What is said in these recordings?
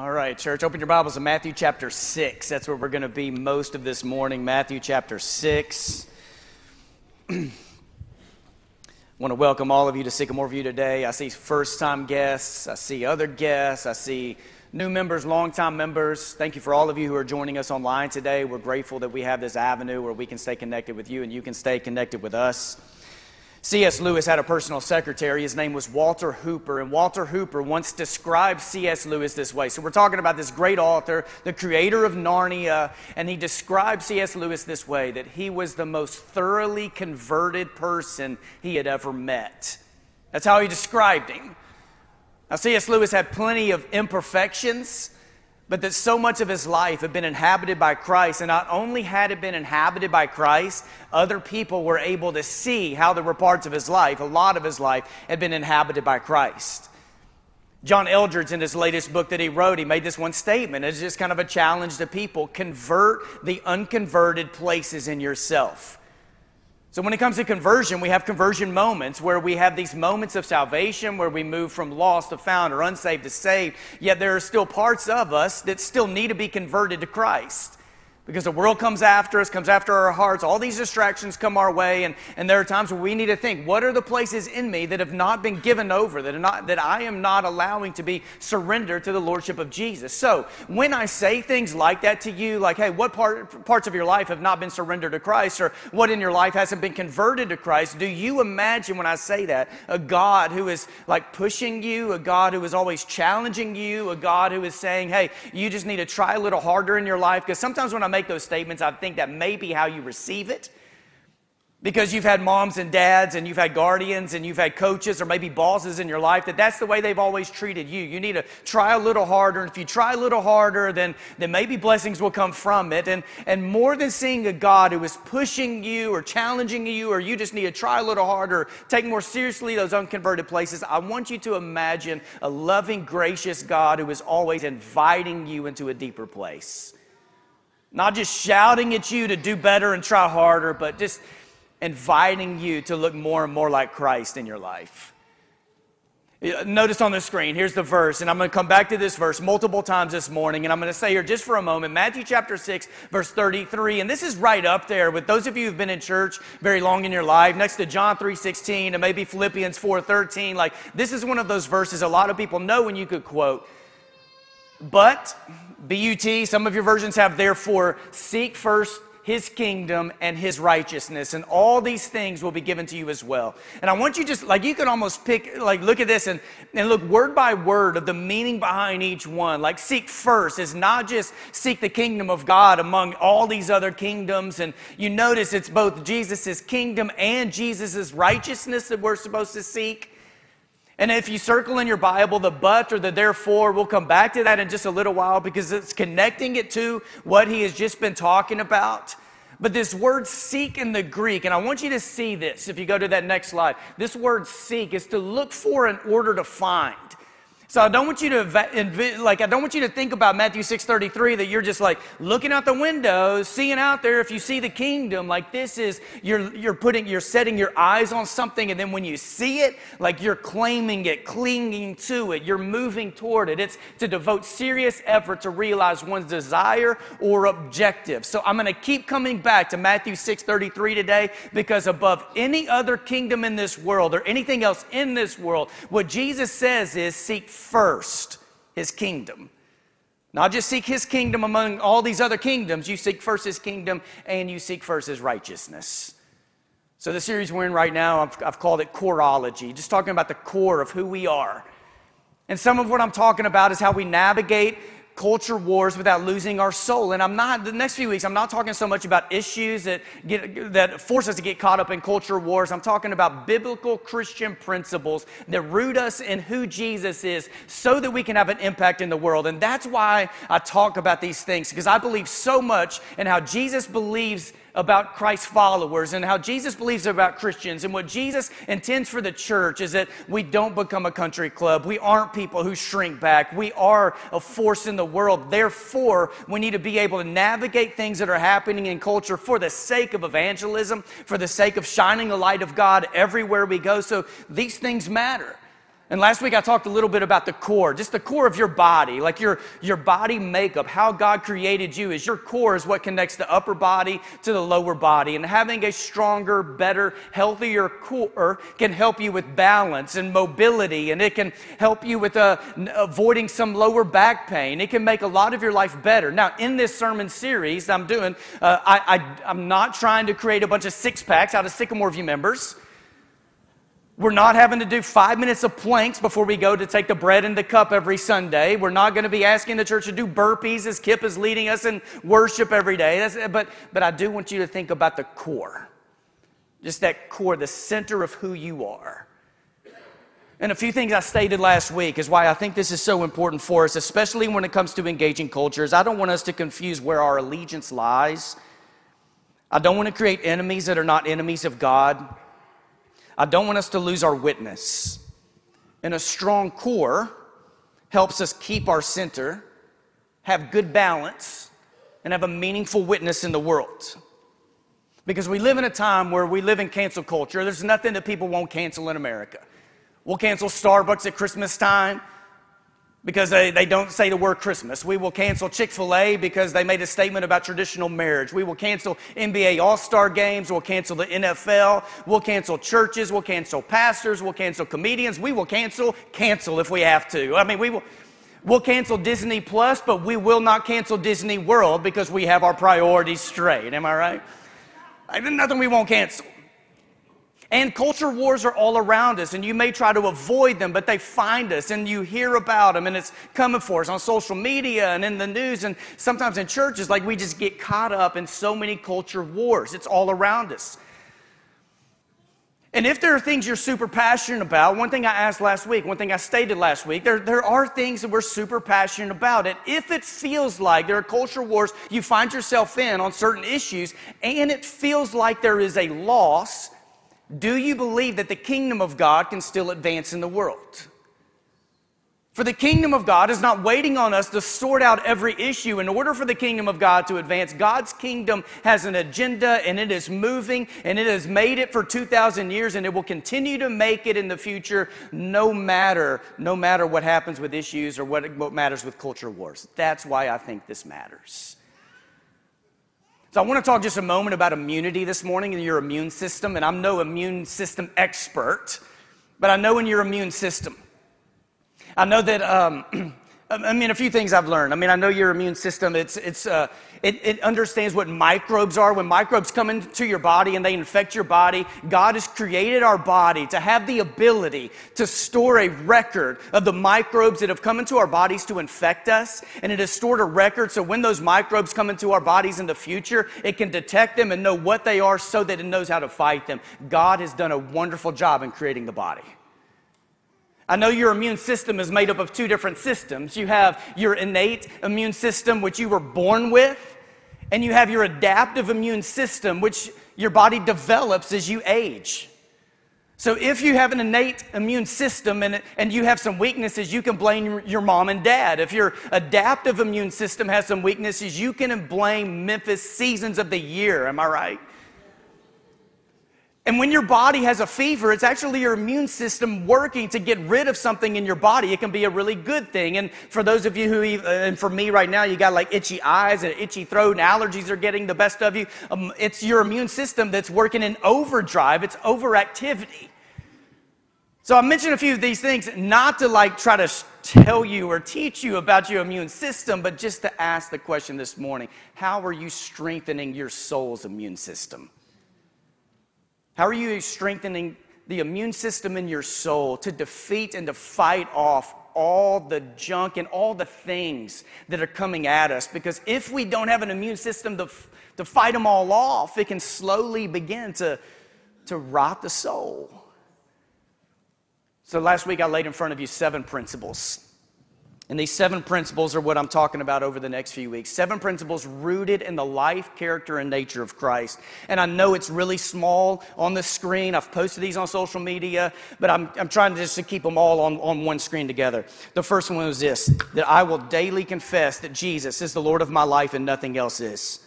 All right, church, open your Bibles to Matthew chapter 6. That's where we're going to be most of this morning, Matthew chapter 6. I want to welcome all of you to Sycamore View today. I see first-time guests. I see other guests. I see new members, long-time members. Thank you for all of you who are joining us online today. We're grateful that we have this avenue where we can stay connected with you and you can stay connected with us. C.S. Lewis had a personal secretary. His name was Walter Hooper, and Walter Hooper once described C.S. Lewis this way. So we're talking about this great author, the creator of Narnia, and he described C.S. Lewis this way, that he was the most thoroughly converted person he had ever met. That's how he described him. Now, C.S. Lewis had plenty of imperfections, but that so much of his life had been inhabited by Christ, and not only had it been inhabited by Christ, other people were able to see how there were parts of his life, a lot of his life, had been inhabited by Christ. John Eldredge, in his latest book that he wrote, he made this one statement. It's just kind of a challenge to people. Convert the unconverted places in yourself. So when it comes to conversion, we have conversion moments where we have these moments of salvation where we move from lost to found or unsaved to saved, yet there are still parts of us that still need to be converted to Christ because the world comes after us, comes after our hearts, all these distractions come our way, and there are times where we need to think, what are the places in me that have not been given over, that I am not allowing to be surrendered to the Lordship of Jesus? So when I say things like that to you, like, hey, what parts of your life have not been surrendered to Christ, or what in your life hasn't been converted to Christ, do you imagine when I say that a God who is like pushing you, a God who is always challenging you, a God who is saying, hey, you just need to try a little harder in your life? Because sometimes when I make those statements, I think that may be how you receive it, because you've had moms and dads and you've had guardians and you've had coaches or maybe bosses in your life that's the way they've always treated you. You need to try a little harder, and if you try a little harder, then maybe blessings will come from it. And more than seeing a God who is pushing you or challenging you, or you just need to try a little harder, take more seriously those unconverted places, I want you to imagine a loving, gracious God who is always inviting you into a deeper place. Not just shouting at you to do better and try harder, but just inviting you to look more and more like Christ in your life. Notice on the screen, here's the verse, and I'm going to come back to this verse multiple times this morning, and I'm going to stay here just for a moment. Matthew chapter 6, verse 33, and this is right up there with those of you who've been in church very long in your life, next to John 3:16 and maybe Philippians 4:13. Like, this is one of those verses a lot of people know and you could quote. But, B-U-T, some of your versions have therefore, seek first his kingdom and his righteousness, and all these things will be given to you as well. And I want you just, like, you can almost pick, like, look at this and look word by word of the meaning behind each one. Like, seek first is not just seek the kingdom of God among all these other kingdoms. And you notice it's both Jesus' kingdom and Jesus' righteousness that we're supposed to seek. And if you circle in your Bible the but or the therefore, we'll come back to that in just a little while because it's connecting it to what he has just been talking about. But this word seek in the Greek, and I want you to see this if you go to that next slide. This word seek is to look for in order to find. So I don't want you to think about Matthew 6:33 that you're just like looking out the window, seeing out there if you see the kingdom. Like, this is you're setting your eyes on something, and then when you see it, like, you're claiming it, clinging to it, you're moving toward it. It's to devote serious effort to realize one's desire or objective. So I'm going to keep coming back to Matthew 6:33 today, because above any other kingdom in this world or anything else in this world, what Jesus says is seek first his kingdom. Not just seek his kingdom among all these other kingdoms, you seek first his kingdom and you seek first his righteousness. So the series we're in right now, I've called it Coreology, just talking about the core of who we are. And some of what I'm talking about is how we navigate culture wars without losing our soul. And the next few weeks, I'm not talking so much about issues that force us to get caught up in culture wars. I'm talking about biblical Christian principles that root us in who Jesus is so that we can have an impact in the world. And that's why I talk about these things, because I believe so much in how Jesus believes about Christ's followers and how Jesus believes about Christians. And what Jesus intends for the church is that we don't become a country club. We aren't people who shrink back. We are a force in the world. Therefore, we need to be able to navigate things that are happening in culture for the sake of evangelism, for the sake of shining the light of God everywhere we go. So these things matter. And last week I talked a little bit about the core, just the core of your body, like your body makeup, how God created you is your core is what connects the upper body to the lower body. And having a stronger, better, healthier core can help you with balance and mobility, and it can help you with avoiding some lower back pain. It can make a lot of your life better. Now, in this sermon series I'm doing, I'm not trying to create a bunch of six-packs out of Sycamore View members. We're not having to do 5 minutes of planks before we go to take the bread and the cup every Sunday. We're not going to be asking the church to do burpees as Kip is leading us in worship every day. But I do want you to think about the core. Just that core, the center of who you are. And a few things I stated last week is why I think this is so important for us, especially when it comes to engaging cultures. I don't want us to confuse where our allegiance lies. I don't want to create enemies that are not enemies of God. I don't want us to lose our witness. And a strong core helps us keep our center, have good balance, and have a meaningful witness in the world. Because we live in a time where we live in cancel culture. There's nothing that people won't cancel in America. We'll cancel Starbucks at Christmas time because they don't say the word Christmas. We will cancel Chick-fil-A because they made a statement about traditional marriage. We will cancel NBA All-Star games. We'll cancel the NFL. We'll cancel churches. We'll cancel pastors. We'll cancel comedians. We will cancel if we have to. I mean, we'll cancel Disney Plus, but we will not cancel Disney World because we have our priorities straight. Am I right? There's nothing we won't cancel. And culture wars are all around us, and you may try to avoid them, but they find us, and you hear about them, and it's coming for us on social media and in the news, and sometimes in churches. Like, we just get caught up in so many culture wars. It's all around us. And if there are things you're super passionate about, one thing I asked last week, one thing I stated last week, there are things that we're super passionate about. And if it feels like there are culture wars you find yourself in on certain issues, and it feels like there is a loss, do you believe that the kingdom of God can still advance in the world? For the kingdom of God is not waiting on us to sort out every issue. In order for the kingdom of God to advance, God's kingdom has an agenda, and it is moving, and it has made it for 2,000 years, and it will continue to make it in the future, no matter what happens with issues or what matters with culture wars. That's why I think this matters. So I want to talk just a moment about immunity this morning and your immune system. And I'm no immune system expert, but I know in your immune system. I know that, a few things I've learned. I know your immune system, it understands what microbes are. When microbes come into your body and they infect your body, God has created our body to have the ability to store a record of the microbes that have come into our bodies to infect us. And it has stored a record so when those microbes come into our bodies in the future, it can detect them and know what they are so that it knows how to fight them. God has done a wonderful job in creating the body. I know your immune system is made up of two different systems. You have your innate immune system, which you were born with, and you have your adaptive immune system, which your body develops as you age. So if you have an innate immune system and you have some weaknesses, you can blame your mom and dad. If your adaptive immune system has some weaknesses, you can blame Memphis seasons of the year. Am I right? And when your body has a fever, it's actually your immune system working to get rid of something in your body. It can be a really good thing. And for those of you and for me right now, you got like itchy eyes and an itchy throat and allergies are getting the best of you. It's your immune system that's working in overdrive. It's overactivity. So I mentioned a few of these things, not to like try to tell you or teach you about your immune system, but just to ask the question this morning, how are you strengthening your soul's immune system? How are you strengthening the immune system in your soul to defeat and to fight off all the junk and all the things that are coming at us? Because if we don't have an immune system to fight them all off, it can slowly begin to rot the soul. So last week I laid in front of you 7 principles. And these 7 principles are what I'm talking about over the next few weeks. 7 principles rooted in the life, character, and nature of Christ. And I know it's really small on the screen. I've posted these on social media, but I'm trying just to keep them all on one screen together. The first one was this, that I will daily confess that Jesus is the Lord of my life and nothing else is.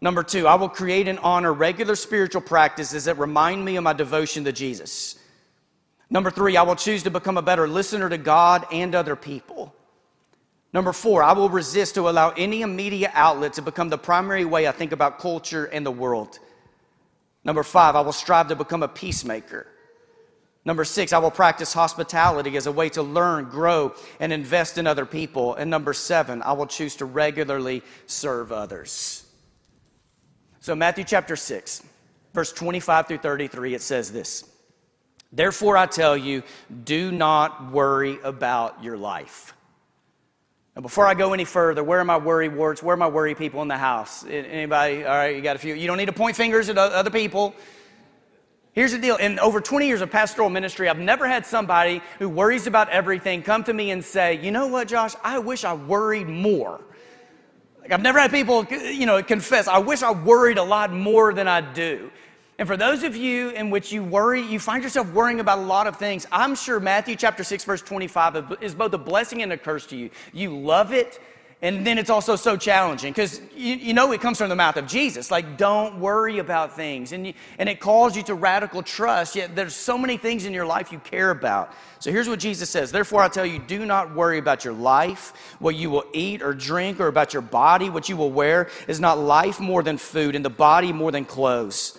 Number 2, I will create and honor regular spiritual practices that remind me of my devotion to Jesus. Number 3, I will choose to become a better listener to God and other people. Number 4, I will resist to allow any media outlet to become the primary way I think about culture and the world. Number 5, I will strive to become a peacemaker. Number 6, I will practice hospitality as a way to learn, grow, and invest in other people. And number 7, I will choose to regularly serve others. So Matthew chapter 6, verse 25 through 33, it says this. Therefore I tell you, do not worry about your life. And before I go any further, where are my worry warts? Where are my worry people in the house? Anybody? All right, you got a few. You don't need to point fingers at other people. Here's the deal. In over 20 years of pastoral ministry, I've never had somebody who worries about everything come to me and say, you know what, Josh, I wish I worried more. Like, I've never had people, confess, I wish I worried a lot more than I do. And for those of you in which you find yourself worrying about a lot of things, I'm sure Matthew chapter 6, verse 25 is both a blessing and a curse to you. You love it, and then it's also so challenging because it comes from the mouth of Jesus. Like, don't worry about things. And it calls you to radical trust, yet there's so many things in your life you care about. So here's what Jesus says. Therefore, I tell you, do not worry about your life, what you will eat or drink, or about your body, what you will wear. Is not life more than food and the body more than clothes?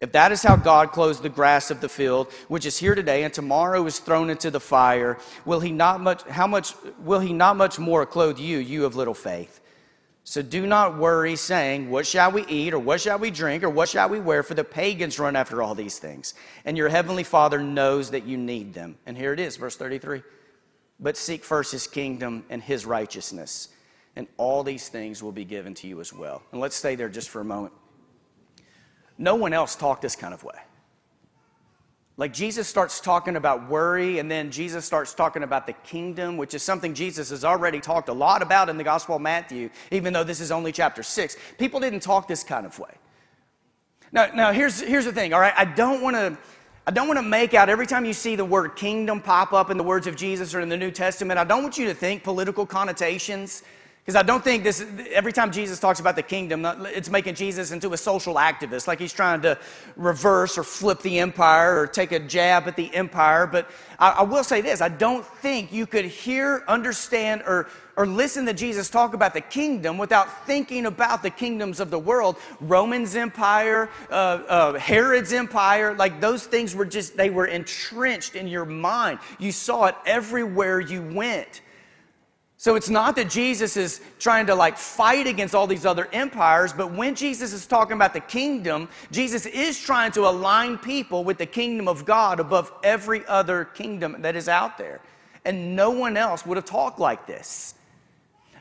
If that is how God clothes the grass of the field, which is here today and tomorrow is thrown into the fire, will he not much more clothe you, you of little faith? So do not worry, saying, what shall we eat, or what shall we drink, or what shall we wear? For the pagans run after all these things, and your heavenly Father knows that you need them. And here it is, verse 33. But seek first his kingdom and his righteousness, and all these things will be given to you as well. And let's stay there just for a moment. No one else talked this kind of way. Like, Jesus starts talking about worry, and then Jesus starts talking about the kingdom, which is something Jesus has already talked a lot about in the Gospel of Matthew, even though this is only chapter 6. People didn't talk this kind of way. Now here's the thing, all right? I don't want to make out every time you see the word kingdom pop up in the words of Jesus or in the New Testament, I don't want you to think political connotations. Because I don't think every time Jesus talks about the kingdom, it's making Jesus into a social activist, like he's trying to reverse or flip the empire or take a jab at the empire. But I will say this, I don't think you could hear, understand, or listen to Jesus talk about the kingdom without thinking about the kingdoms of the world. Roman's empire, Herod's empire, like those things they were entrenched in your mind. You saw it everywhere you went. So it's not that Jesus is trying to fight against all these other empires, but when Jesus is talking about the kingdom, Jesus is trying to align people with the kingdom of God above every other kingdom that is out there. And no one else would have talked like this.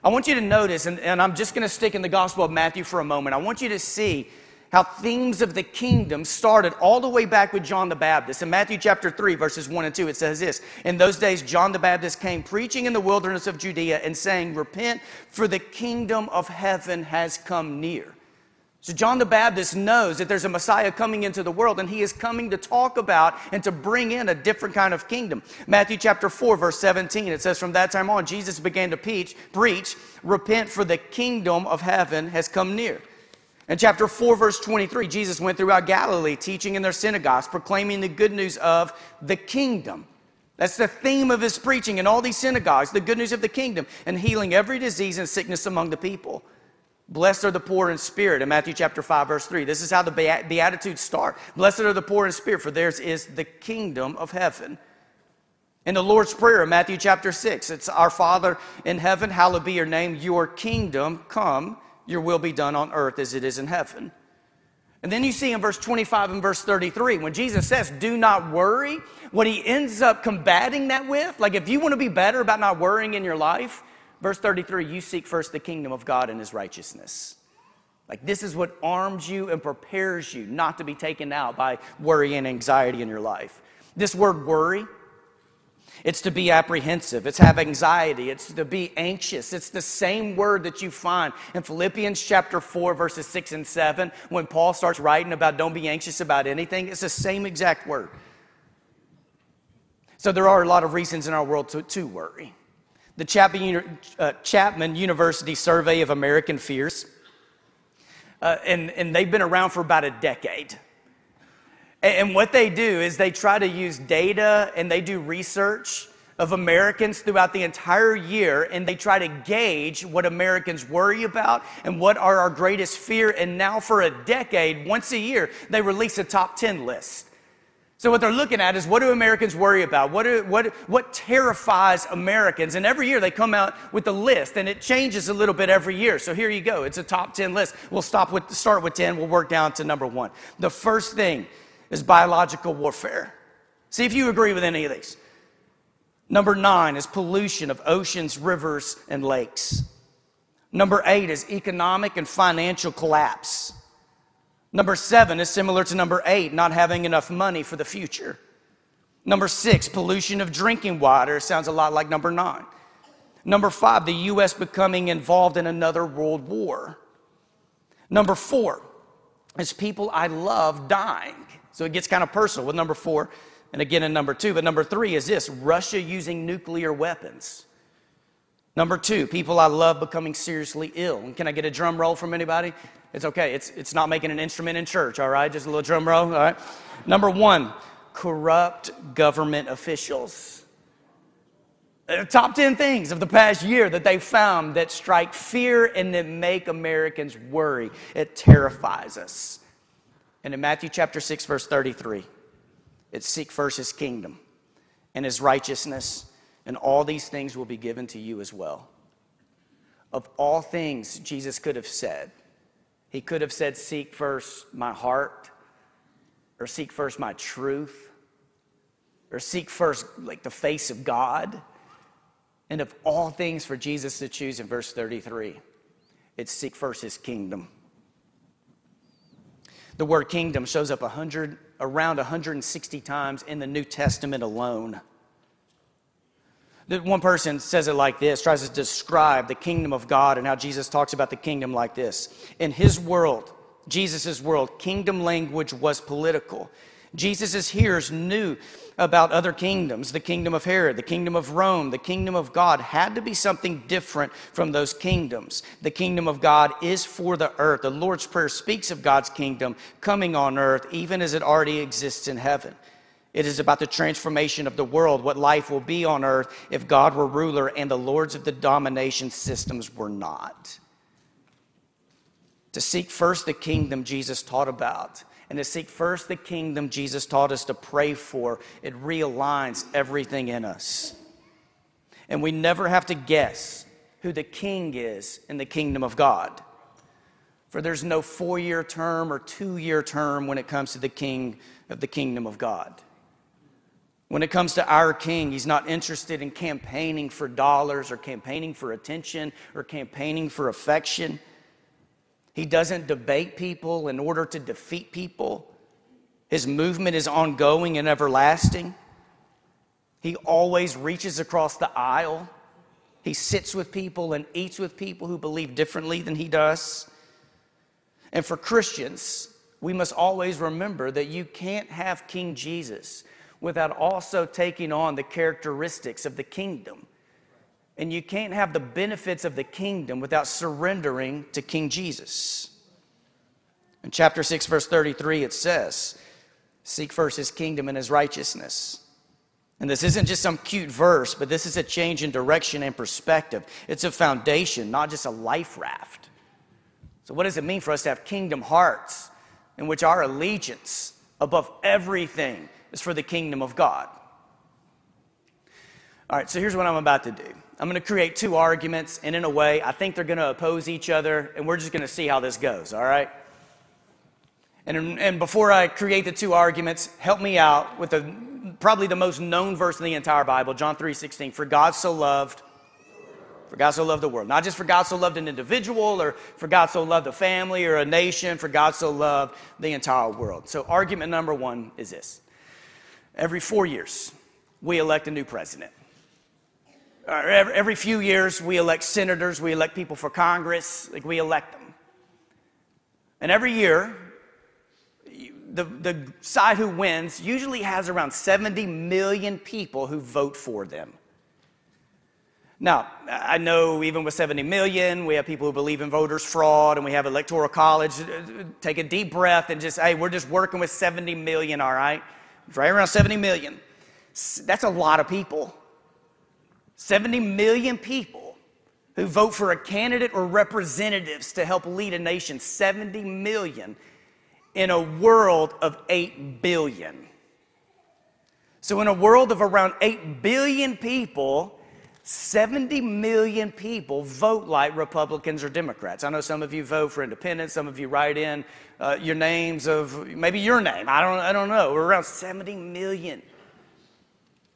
I want you to notice, and I'm just going to stick in the Gospel of Matthew for a moment. I want you to see how themes of the kingdom started all the way back with John the Baptist. In Matthew chapter 3, verses 1 and 2, it says this, In those days John the Baptist came preaching in the wilderness of Judea and saying, Repent, for the kingdom of heaven has come near. So John the Baptist knows that there's a Messiah coming into the world, and he is coming to talk about and to bring in a different kind of kingdom. Matthew chapter 4, verse 17, it says, From that time on, Jesus began to preach, Repent, for the kingdom of heaven has come near. In chapter 4, verse 23, Jesus went throughout Galilee, teaching in their synagogues, proclaiming the good news of the kingdom. That's the theme of his preaching in all these synagogues, the good news of the kingdom, and healing every disease and sickness among the people. Blessed are the poor in spirit, in Matthew chapter 5, verse 3. This is how the Beatitudes start. Blessed are the poor in spirit, for theirs is the kingdom of heaven. In the Lord's Prayer, in Matthew chapter 6, it's Our Father in heaven, hallowed be your name, your kingdom come. Your will be done on earth as it is in heaven. And then you see in verse 25 and verse 33, when Jesus says, do not worry, what he ends up combating that with, if you want to be better about not worrying in your life, verse 33, you seek first the kingdom of God and his righteousness. This is what arms you and prepares you not to be taken out by worry and anxiety in your life. This word worry It's to be apprehensive. It's have anxiety. It's to be anxious. It's the same word that you find in Philippians chapter 4, verses 6 and 7, when Paul starts writing about don't be anxious about anything. It's the same exact word. So there are a lot of reasons in our world to worry. The Chapman University Survey of American Fears, and they've been around for about a decade. And what they do is they try to use data and they do research of Americans throughout the entire year, and they try to gauge what Americans worry about and what are our greatest fear. And now for a decade, once a year, they release a top 10 list. So what they're looking at is what do Americans worry about? What terrifies Americans? And every year they come out with a list, and it changes a little bit every year. So here you go. It's a top 10 list. We'll start with 10. We'll work down to number 1. The first thing is biological warfare. See if you agree with any of these. Number 9 is pollution of oceans, rivers, and lakes. Number 8 is economic and financial collapse. Number 7 is similar to number 8, not having enough money for the future. Number 6, pollution of drinking water. Sounds a lot like number 9. Number 5, the U.S. becoming involved in another world war. Number 4 is people I love dying. So it gets kind of personal with number 4 and again in number 2. But number 3 is this, Russia using nuclear weapons. Number 2, people I love becoming seriously ill. And can I get a drum roll from anybody? It's okay. It's not making an instrument in church, all right? Just a little drum roll, all right? Number 1, corrupt government officials. Top 10 things of the past year that they found that strike fear and that make Americans worry. It terrifies us. And in Matthew chapter 6, verse 33, it's seek first his kingdom and his righteousness, and all these things will be given to you as well. Of all things Jesus could have said, he could have said, seek first my heart, or seek first my truth, or seek first like the face of God. And of all things for Jesus to choose in verse 33, it's seek first his kingdom. The word kingdom shows up around 160 times in the New Testament alone. One person says it like this, tries to describe the kingdom of God and how Jesus talks about the kingdom like this. In his world, Jesus' world, kingdom language was political. Jesus' hearers knew about other kingdoms, the kingdom of Herod, the kingdom of Rome, the kingdom of God had to be something different from those kingdoms. The kingdom of God is for the earth. The Lord's Prayer speaks of God's kingdom coming on earth, even as it already exists in heaven. It is about the transformation of the world, what life will be on earth if God were ruler and the lords of the domination systems were not. To seek first the kingdom Jesus taught about, and to seek first the kingdom Jesus taught us to pray for, it realigns everything in us. And we never have to guess who the king is in the kingdom of God. For there's no 4-year term or 2-year term when it comes to the king of the kingdom of God. When it comes to our king, he's not interested in campaigning for dollars or campaigning for attention or campaigning for affection. He doesn't debate people in order to defeat people. His movement is ongoing and everlasting. He always reaches across the aisle. He sits with people and eats with people who believe differently than he does. And for Christians, we must always remember that you can't have King Jesus without also taking on the characteristics of the kingdom. And you can't have the benefits of the kingdom without surrendering to King Jesus. In chapter 6, verse 33, it says, seek first his kingdom and his righteousness. And this isn't just some cute verse, but this is a change in direction and perspective. It's a foundation, not just a life raft. So what does it mean for us to have kingdom hearts in which our allegiance above everything is for the kingdom of God? All right, so here's what I'm about to do. I'm going to create two arguments, and in a way, I think they're going to oppose each other, and we're just going to see how this goes, all right? And before I create the two arguments, help me out with probably the most known verse in the entire Bible, John 3:16, for God so loved the world. Not just for God so loved an individual, or for God so loved a family or a nation, for God so loved the entire world. So argument number 1 is this. Every 4 years, we elect a new president. Every few years, we elect senators, we elect people for Congress, like we elect them. And every year, the side who wins usually has around 70 million people who vote for them. Now, I know even with 70 million, we have people who believe in voters' fraud, and we have electoral college. Take a deep breath and just, hey, we're just working with 70 million, all right? It's right around 70 million. That's a lot of people. 70 million people who vote for a candidate or representatives to help lead a nation. 70 million in a world of 8 billion. So in a world of around 8 billion people, 70 million people vote like Republicans or Democrats. I know some of you vote for independents. Some of you write in your names of maybe your name. I don't know. We're around 70 million.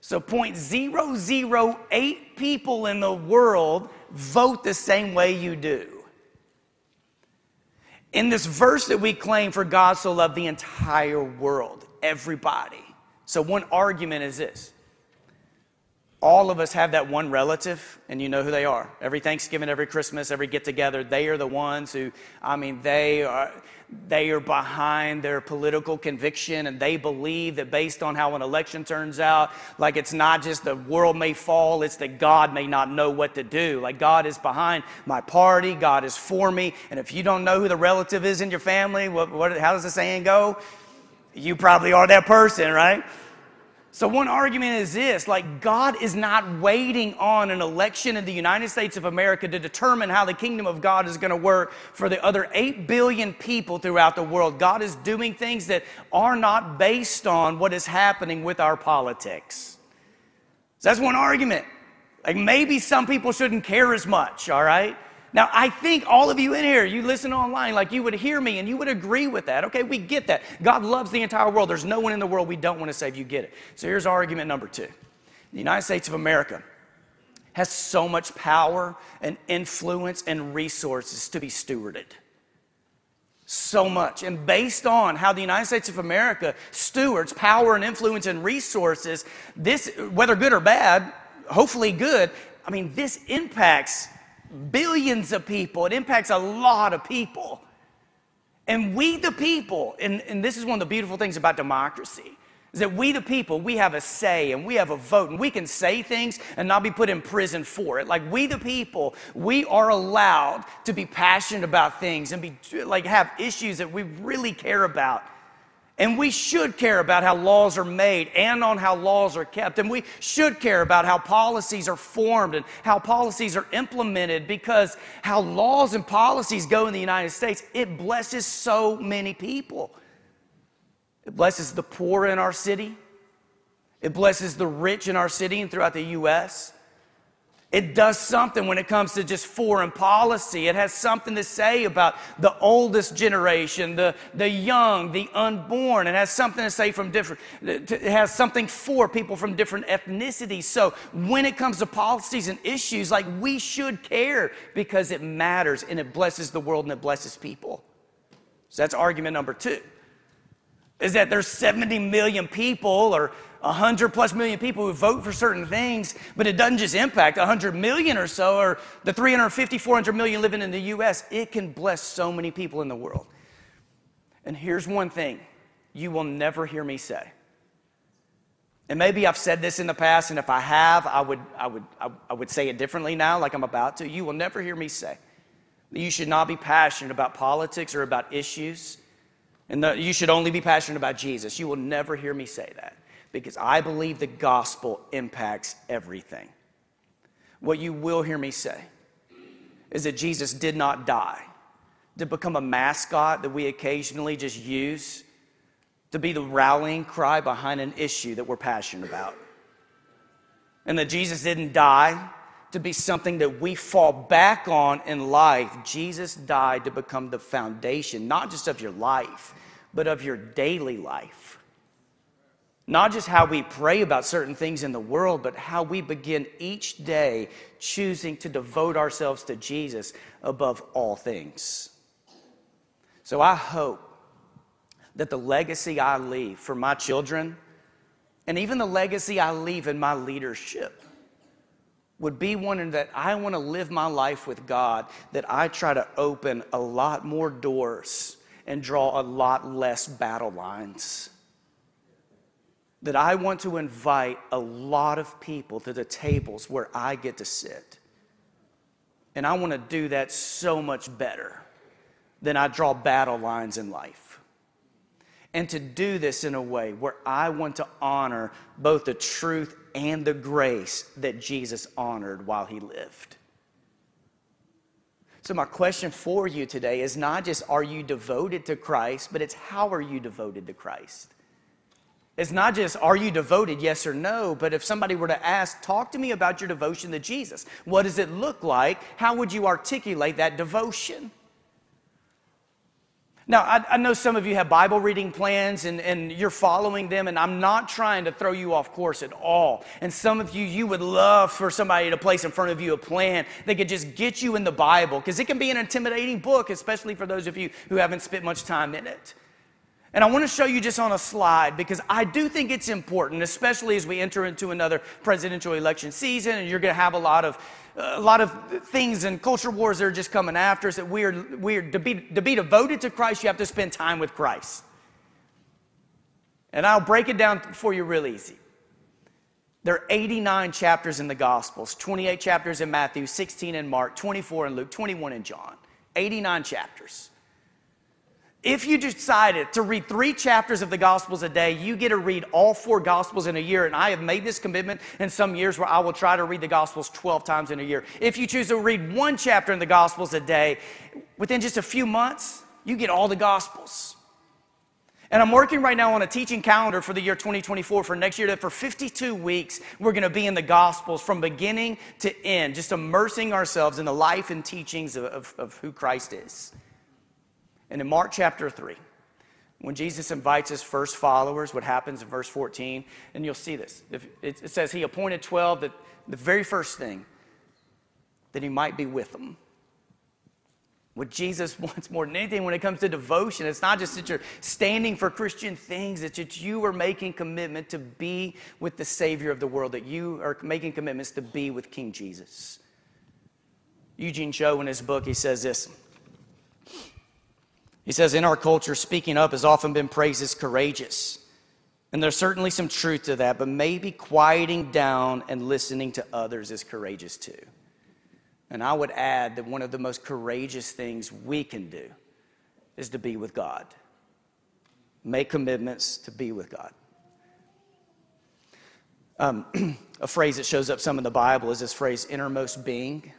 So 0.008 people in the world vote the same way you do. In this verse that we claim, for God so loved the entire world, everybody. So one argument is this. All of us have that one relative, and you know who they are. Every Thanksgiving, every Christmas, every get-together, they are the ones who, they are behind their political conviction, and they believe that based on how an election turns out, like it's not just the world may fall, it's that God may not know what to do. Like God is behind my party, God is for me, and if you don't know who the relative is in your family, how does the saying go? You probably are that person, right? So one argument is this, like God is not waiting on an election in the United States of America to determine how the kingdom of God is going to work for the other 8 billion people throughout the world. God is doing things that are not based on what is happening with our politics. So that's one argument. Like maybe some people shouldn't care as much, all right? Now, I think all of you in here, you listen online, like you would hear me and you would agree with that. Okay, we get that. God loves the entire world. There's no one in the world we don't want to save. You get it. So here's argument number 2. The United States of America has so much power and influence and resources to be stewarded. So much. And based on how the United States of America stewards power and influence and resources, this, whether good or bad, hopefully good, this impacts billions of people. It impacts a lot of people. And we the people, and this is one of the beautiful things about democracy, is that we the people, we have a say and we have a vote and we can say things and not be put in prison for it. Like we the people, we are allowed to be passionate about things and be like have issues that we really care about. And we should care about how laws are made and on how laws are kept. And we should care about how policies are formed and how policies are implemented, because how laws and policies go in the United States, it blesses so many people. It blesses the poor in our city. It blesses the rich in our city and throughout the U.S. It does something when it comes to just foreign policy. It has something to say about the oldest generation, the young, the unborn. It has something to say it has something for people from different ethnicities. So when it comes to policies and issues, like we should care because it matters and it blesses the world and it blesses people. So that's argument number 2, is that there's 70 million people or 100+ million people who vote for certain things, but it doesn't just impact 100 million or so, or the 350, 400 million living in the U.S. It can bless so many people in the world. And here's one thing you will never hear me say. And maybe I've said this in the past, and if I have, I would say it differently now, like I'm about to. You will never hear me say that you should not be passionate about politics or about issues, and that you should only be passionate about Jesus. You will never hear me say that. Because I believe the gospel impacts everything. What you will hear me say is that Jesus did not die to become a mascot that we occasionally just use to be the rallying cry behind an issue that we're passionate about. And that Jesus didn't die to be something that we fall back on in life. Jesus died to become the foundation, not just of your life, but of your daily life. Not just how we pray about certain things in the world, but how we begin each day choosing to devote ourselves to Jesus above all things. So I hope that the legacy I leave for my children, and even the legacy I leave in my leadership would be one that I want to live my life with God, that I try to open a lot more doors and draw a lot less battle lines. That I want to invite a lot of people to the tables where I get to sit. And I want to do that so much better than I draw battle lines in life. And to do this in a way where I want to honor both the truth and the grace that Jesus honored while he lived. So my question for you today is not just, are you devoted to Christ, but it's, how are you devoted to Christ? It's not just, are you devoted, yes or no, but if somebody were to ask, talk to me about your devotion to Jesus. What does it look like? How would you articulate that devotion? Now, I know some of you have Bible reading plans and you're following them, and I'm not trying to throw you off course at all. And some of you, you would love for somebody to place in front of you a plan that could just get you in the Bible, because it can be an intimidating book, especially for those of you who haven't spent much time in it. And I want to show you just on a slide, because I do think it's important, especially as we enter into another presidential election season, and you're going to have a lot of things and culture wars that are just coming after us. That to be devoted to Christ, you have to spend time with Christ. And I'll break it down for you real easy. There are 89 chapters in the Gospels, 28 chapters in Matthew, 16 in Mark, 24 in Luke, 21 in John. 89 chapters. If you decided to read 3 chapters of the Gospels a day, you get to read all 4 Gospels in a year, and I have made this commitment in some years where I will try to read the Gospels 12 times in a year. If you choose to read 1 chapter in the Gospels a day, within just a few months, you get all the Gospels. And I'm working right now on a teaching calendar for the year 2024 for next year, that for 52 weeks, we're going to be in the Gospels from beginning to end, just immersing ourselves in the life and teachings of who Christ is. And in Mark chapter 3, when Jesus invites his first followers, what happens in verse 14, and you'll see this. It says he appointed 12, that the very first thing, that he might be with them. What Jesus wants more than anything when it comes to devotion, it's not just that you're standing for Christian things, it's that you are making commitment to be with the Savior of the world, that you are making commitments to be with King Jesus. Eugene Cho, in his book, he says this. He says, in our culture, speaking up has often been praised as courageous. And there's certainly some truth to that, but maybe quieting down and listening to others is courageous too. And I would add that one of the most courageous things we can do is to be with God. Make commitments to be with God. A phrase that shows up some in the Bible is this phrase, innermost being.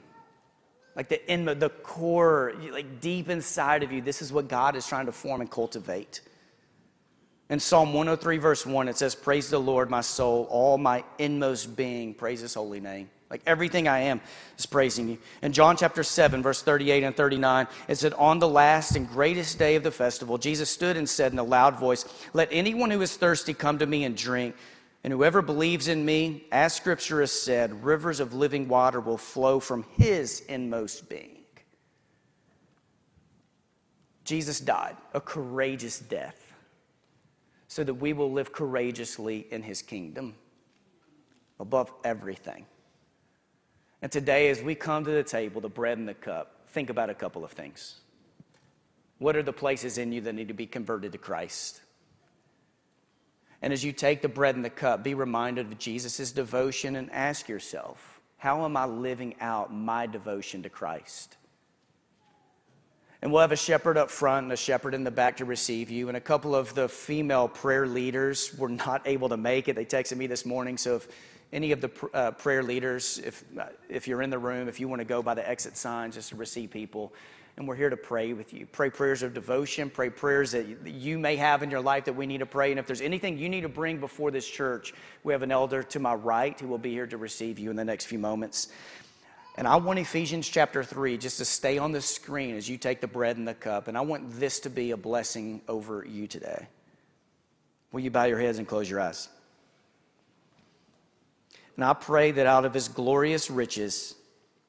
Like the core, like deep inside of you, this is what God is trying to form and cultivate. In Psalm 103, verse 1, it says, praise the Lord, my soul, all my inmost being, praise his holy name. Like everything I am is praising you. In John chapter 7, verse 38 and 39, it said, on the last and greatest day of the festival, Jesus stood and said in a loud voice, let anyone who is thirsty come to me and drink. And whoever believes in me, as Scripture has said, rivers of living water will flow from his inmost being. Jesus died a courageous death so that we will live courageously in his kingdom above everything. And today, as we come to the table, the bread and the cup, think about a couple of things. What are the places in you that need to be converted to Christ? And as you take the bread and the cup, be reminded of Jesus' devotion and ask yourself, how am I living out my devotion to Christ? And we'll have a shepherd up front and a shepherd in the back to receive you. And a couple of the female prayer leaders were not able to make it. They texted me this morning. So if any of the prayer leaders, if you're in the room, if you want to go by the exit signs just to receive people, and we're here to pray with you. Pray prayers of devotion. Pray prayers that you may have in your life that we need to pray. And if there's anything you need to bring before this church, we have an elder to my right who will be here to receive you in the next few moments. And I want Ephesians chapter 3 just to stay on the screen as you take the bread and the cup. And I want this to be a blessing over you today. Will you bow your heads and close your eyes? And I pray that out of his glorious riches,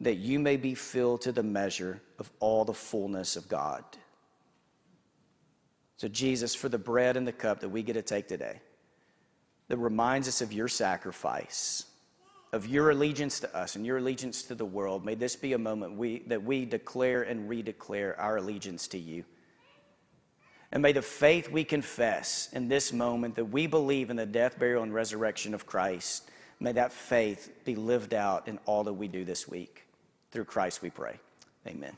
that you may be filled to the measure of all the fullness of God. So Jesus, for the bread and the cup that we get to take today, that reminds us of your sacrifice, of your allegiance to us and your allegiance to the world, may this be a moment that we declare and redeclare our allegiance to you. And may the faith we confess in this moment that we believe in the death, burial, and resurrection of Christ, may that faith be lived out in all that we do this week. Through Christ we pray. Amen.